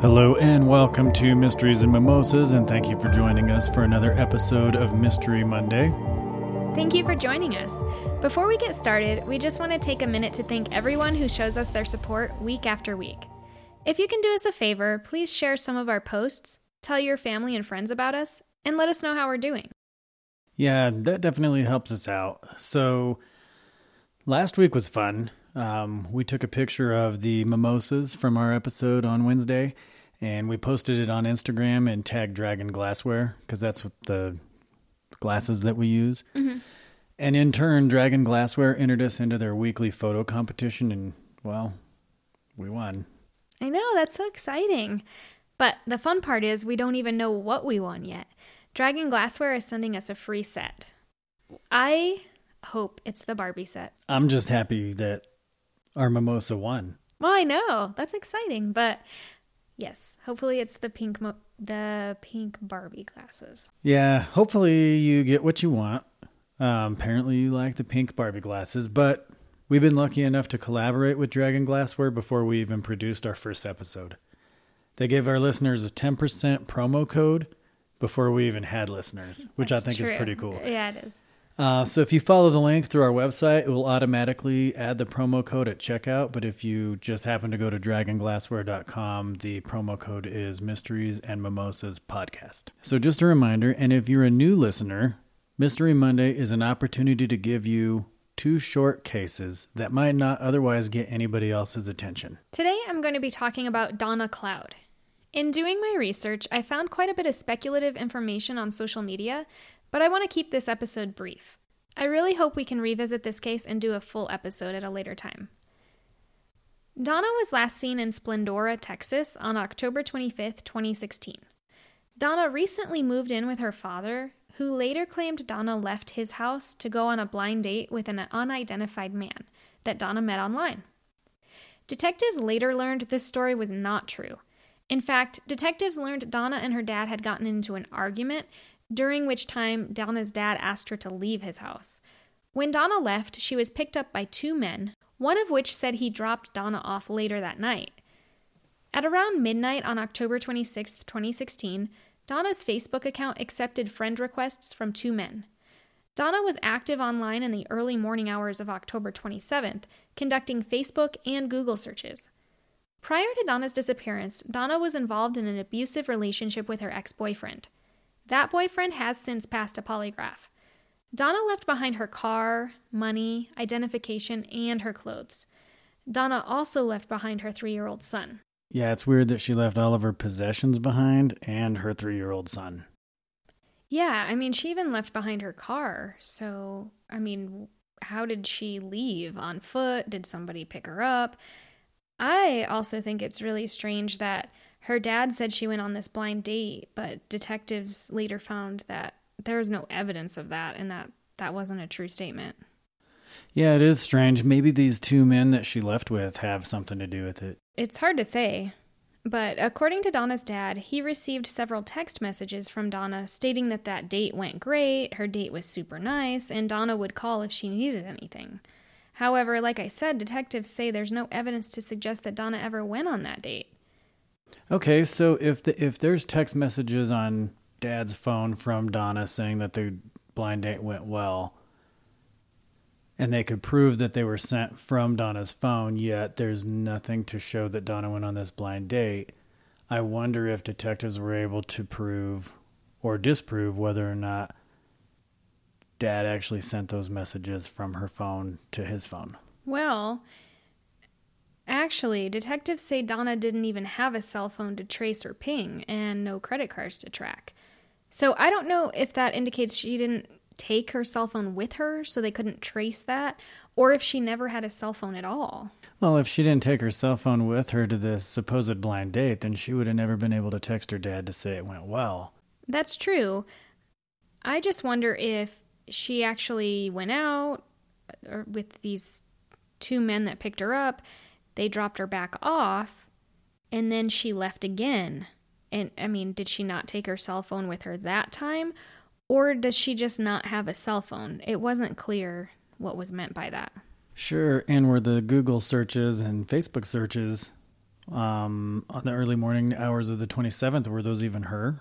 Hello and welcome to Mysteries and Mimosas, and thank you for joining us for another episode of Mystery Monday. Thank you for joining us. Before we get started, we just want to take a minute to thank everyone who shows us their support week after week. If you can do us a favor, please share some of our posts, tell your family and friends about us, and let us know how we're doing. Yeah, that definitely helps us out. So last week was fun. We took a picture of the mimosas from our episode on Wednesday, and we posted it on Instagram and tagged Dragon Glassware, because that's what the glasses that we use. Mm-hmm. And in turn, Dragon Glassware entered us into their weekly photo competition, and, well, we won. I know, that's so exciting. But the fun part is we don't even know what we won yet. Dragon Glassware is sending us a free set. I hope it's the Barbie set. I'm just happy that our mimosa won. Well, I know. That's exciting. But yes, hopefully it's the pink Barbie glasses. Yeah, hopefully you get what you want. Apparently you like the pink Barbie glasses, but we've been lucky enough to collaborate with Dragon Glassware before we even produced our first episode. They gave our listeners a 10% promo code before we even had listeners, which I think is pretty cool. Yeah, it is. So if you follow the link through our website, it will automatically add the promo code at checkout. But if you just happen to go to dragonglassware.com, the promo code is Mysteries and Mimosas Podcast. So just a reminder, and if you're a new listener, Mystery Monday is an opportunity to give you two short cases that might not otherwise get anybody else's attention. Today, I'm going to be talking about Donna Cloud. In doing my research, I found quite a bit of speculative information on social media, but I want to keep this episode brief. I really hope we can revisit this case and do a full episode at a later time. Donna was last seen in Splendora, Texas on October 25th, 2016. Donna recently moved in with her father, who later claimed Donna left his house to go on a blind date with an unidentified man that Donna met online. Detectives later learned this story was not true. In fact, detectives learned Donna and her dad had gotten into an argument, during which time Donna's dad asked her to leave his house. When Donna left, she was picked up by two men, one of which said he dropped Donna off later that night. At around midnight on October 26, 2016, Donna's Facebook account accepted friend requests from two men. Donna was active online in the early morning hours of October 27th, conducting Facebook and Google searches. Prior to Donna's disappearance, Donna was involved in an abusive relationship with her ex-boyfriend. That boyfriend has since passed a polygraph. Donna left behind her car, money, identification, and her clothes. Donna also left behind her 3-year-old son. Yeah, it's weird that she left all of her possessions behind and her 3-year-old son. Yeah, I mean, she even left behind her car. So, I mean, how did she leave? On foot? Did somebody pick her up? I also think it's really strange that her dad said she went on this blind date, but detectives later found that there was no evidence of that and that wasn't a true statement. Yeah, it is strange. Maybe these two men that she left with have something to do with it. It's hard to say, but according to Donna's dad, he received several text messages from Donna stating that date went great, her date was super nice, and Donna would call if she needed anything. However, like I said, detectives say there's no evidence to suggest that Donna ever went on that date. Okay, so if there's text messages on Dad's phone from Donna saying that the blind date went well, and they could prove that they were sent from Donna's phone, yet there's nothing to show that Donna went on this blind date, I wonder if detectives were able to prove or disprove whether or not Dad actually sent those messages from her phone to his phone. Well, actually, detectives say Donna didn't even have a cell phone to trace or ping and no credit cards to track. So I don't know if that indicates she didn't take her cell phone with her so they couldn't trace that, or if she never had a cell phone at all. Well, if she didn't take her cell phone with her to this supposed blind date, then she would have never been able to text her dad to say it went well. That's true. I just wonder if she actually went out with these two men that picked her up. They dropped her back off, and then she left again. And, I mean, did she not take her cell phone with her that time? Or does she just not have a cell phone? It wasn't clear what was meant by that. Sure, and were the Google searches and Facebook searches on the early morning hours of the 27th. Were those even her?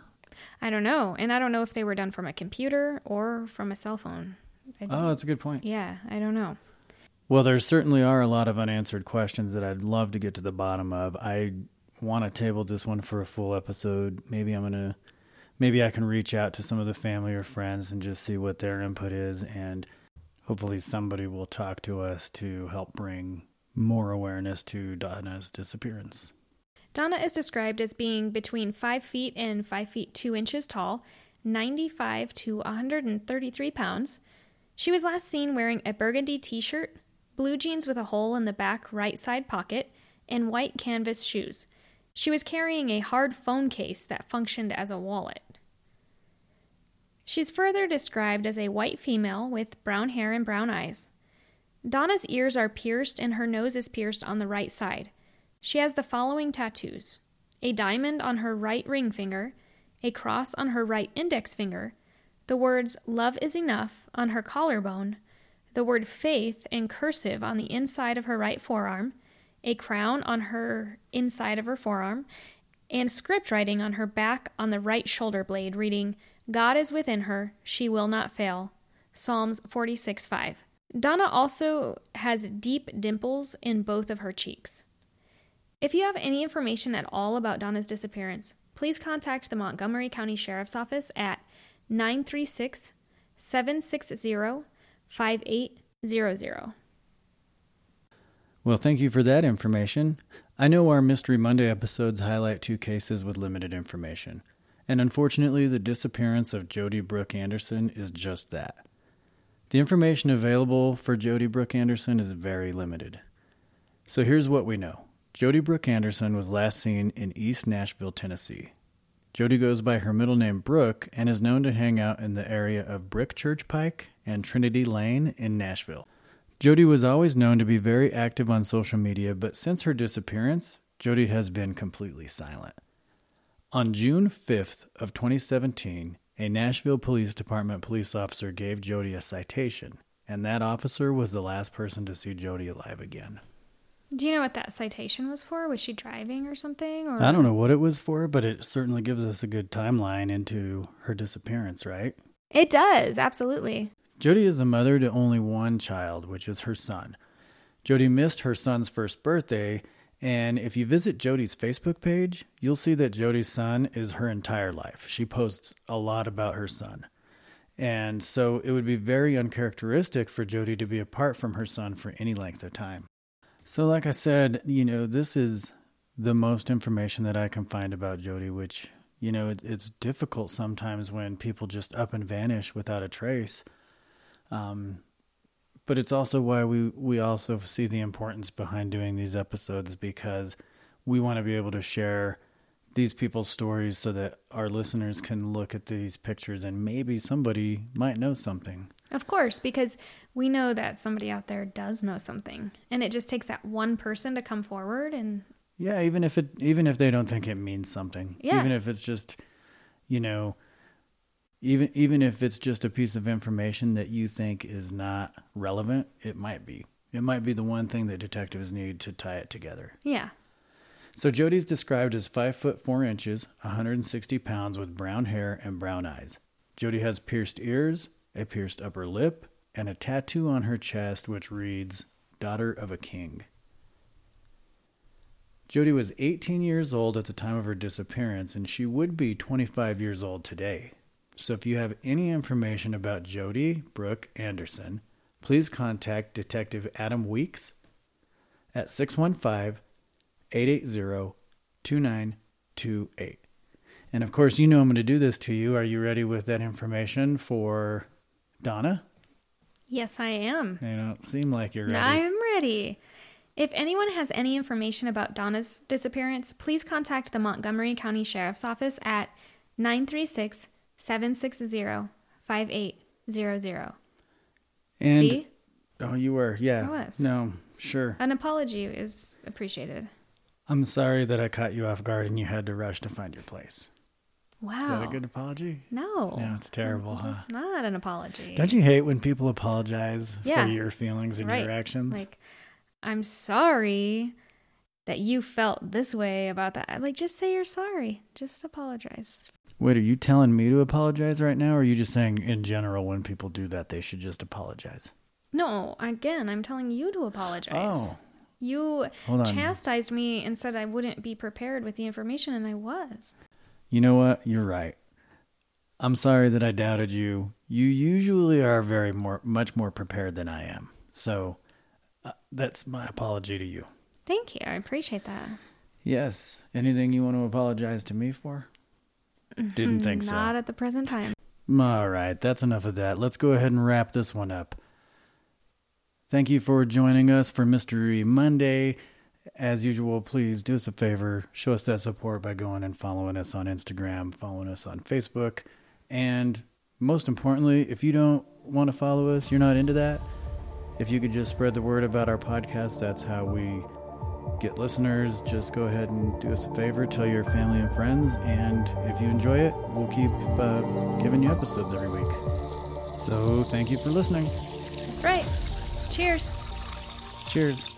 I don't know. And I don't know if they were done from a computer or from a cell phone. Oh, that's a good point. Yeah, I don't know. Well, there certainly are a lot of unanswered questions that I'd love to get to the bottom of. I want to table this one for a full episode. Maybe I can reach out to some of the family or friends and just see what their input is, and hopefully somebody will talk to us to help bring more awareness to Donna's disappearance. Donna is described as being between 5 feet and 5 feet 2 inches tall, 95 to 133 pounds. She was last seen wearing a burgundy t-shirt, blue jeans with a hole in the back right side pocket, and white canvas shoes. She was carrying a hard phone case that functioned as a wallet. She's further described as a white female with brown hair and brown eyes. Donna's ears are pierced and her nose is pierced on the right side. She has the following tattoos: a diamond on her right ring finger, a cross on her right index finger, the words "love is enough" on her collarbone, the word "faith" in cursive on the inside of her right forearm, a crown on her inside of her forearm, and script writing on her back on the right shoulder blade reading, "God is within her, she will not fail," Psalms 46:5. Donna also has deep dimples in both of her cheeks. If you have any information at all about Donna's disappearance, please contact the Montgomery County Sheriff's Office at 936-760-5800. Well, thank you for that information. I know our Mystery Monday episodes highlight two cases with limited information, and unfortunately, the disappearance of Jodie Brooke Anderson is just that. The information available for Jodie Brooke Anderson is very limited. So here's what we know. Jodie Brooke Anderson was last seen in East Nashville, Tennessee. Jodie goes by her middle name Brooke and is known to hang out in the area of Brick Church Pike and Trinity Lane in Nashville. Jodie was always known to be very active on social media, but since her disappearance, Jodie has been completely silent. On June 5th of 2017, a Nashville Police Department police officer gave Jodie a citation, and that officer was the last person to see Jodie alive again. Do you know what that citation was for? Was she driving or something? Or I don't know what it was for, but it certainly gives us a good timeline into her disappearance, right? It does, absolutely. Jodie is the mother to only one child, which is her son. Jodie missed her son's first birthday, and if you visit Jodie's Facebook page, you'll see that Jodie's son is her entire life. She posts a lot about her son. And so it would be very uncharacteristic for Jodie to be apart from her son for any length of time. So like I said, this is the most information that I can find about Jodie, which, it's difficult sometimes when people just up and vanish without a trace. But it's also why we also see the importance behind doing these episodes, because we want to be able to share these people's stories so that our listeners can look at these pictures and maybe somebody might know something. Of course, because we know that somebody out there does know something, and it just takes that one person to come forward and... Yeah, even if they don't think it means something, yeah. Even if it's just, Even if it's just a piece of information that you think is not relevant, it might be. It might be the one thing that detectives need to tie it together. Yeah. So Jodie's described as 5 foot 4 inches, 160 pounds, with brown hair and brown eyes. Jodie has pierced ears, a pierced upper lip, and a tattoo on her chest which reads, "Daughter of a King." Jodie was 18 years old at the time of her disappearance, and she would be 25 years old today. So if you have any information about Jodie Brooke Anderson, please contact Detective Adam Weeks at 615-880-2928. And of course, I'm going to do this to you. Are you ready with that information for Donna? Yes, I am. You don't seem like you're ready. I am ready. If anyone has any information about Donna's disappearance, please contact the Montgomery County Sheriff's Office at 936-760-5800. And see? Oh, you were, yeah. I was. No, sure. An apology is appreciated. I'm sorry that I caught you off guard and you had to rush to find your place. Wow. Is that a good apology? No, it's terrible, huh? It's not an apology. Don't you hate when people apologize for your feelings and your actions? Like, I'm sorry. that you felt this way about that. Like, just say you're sorry. Just apologize. Wait, are you telling me to apologize right now? Or are you just saying in general when people do that, they should just apologize? No, again, I'm telling you to apologize. Oh. You chastised me and said I wouldn't be prepared with the information, and I was. You know what? You're right. I'm sorry that I doubted you. You usually are much more prepared than I am. So that's my apology to you. Thank you. I appreciate that. Yes. Anything you want to apologize to me for? Didn't think so. Not at the present time. All right. That's enough of that. Let's go ahead and wrap this one up. Thank you for joining us for Mystery Monday. As usual, please do us a favor. Show us that support by going and following us on Instagram, following us on Facebook. And most importantly, if you don't want to follow us, you're not into that, if you could just spread the word about our podcast, that's how we get listeners. Just go ahead and do us a favor. Tell your family and friends. And if you enjoy it, we'll keep giving you episodes every week. So thank you for listening. That's right. Cheers. Cheers.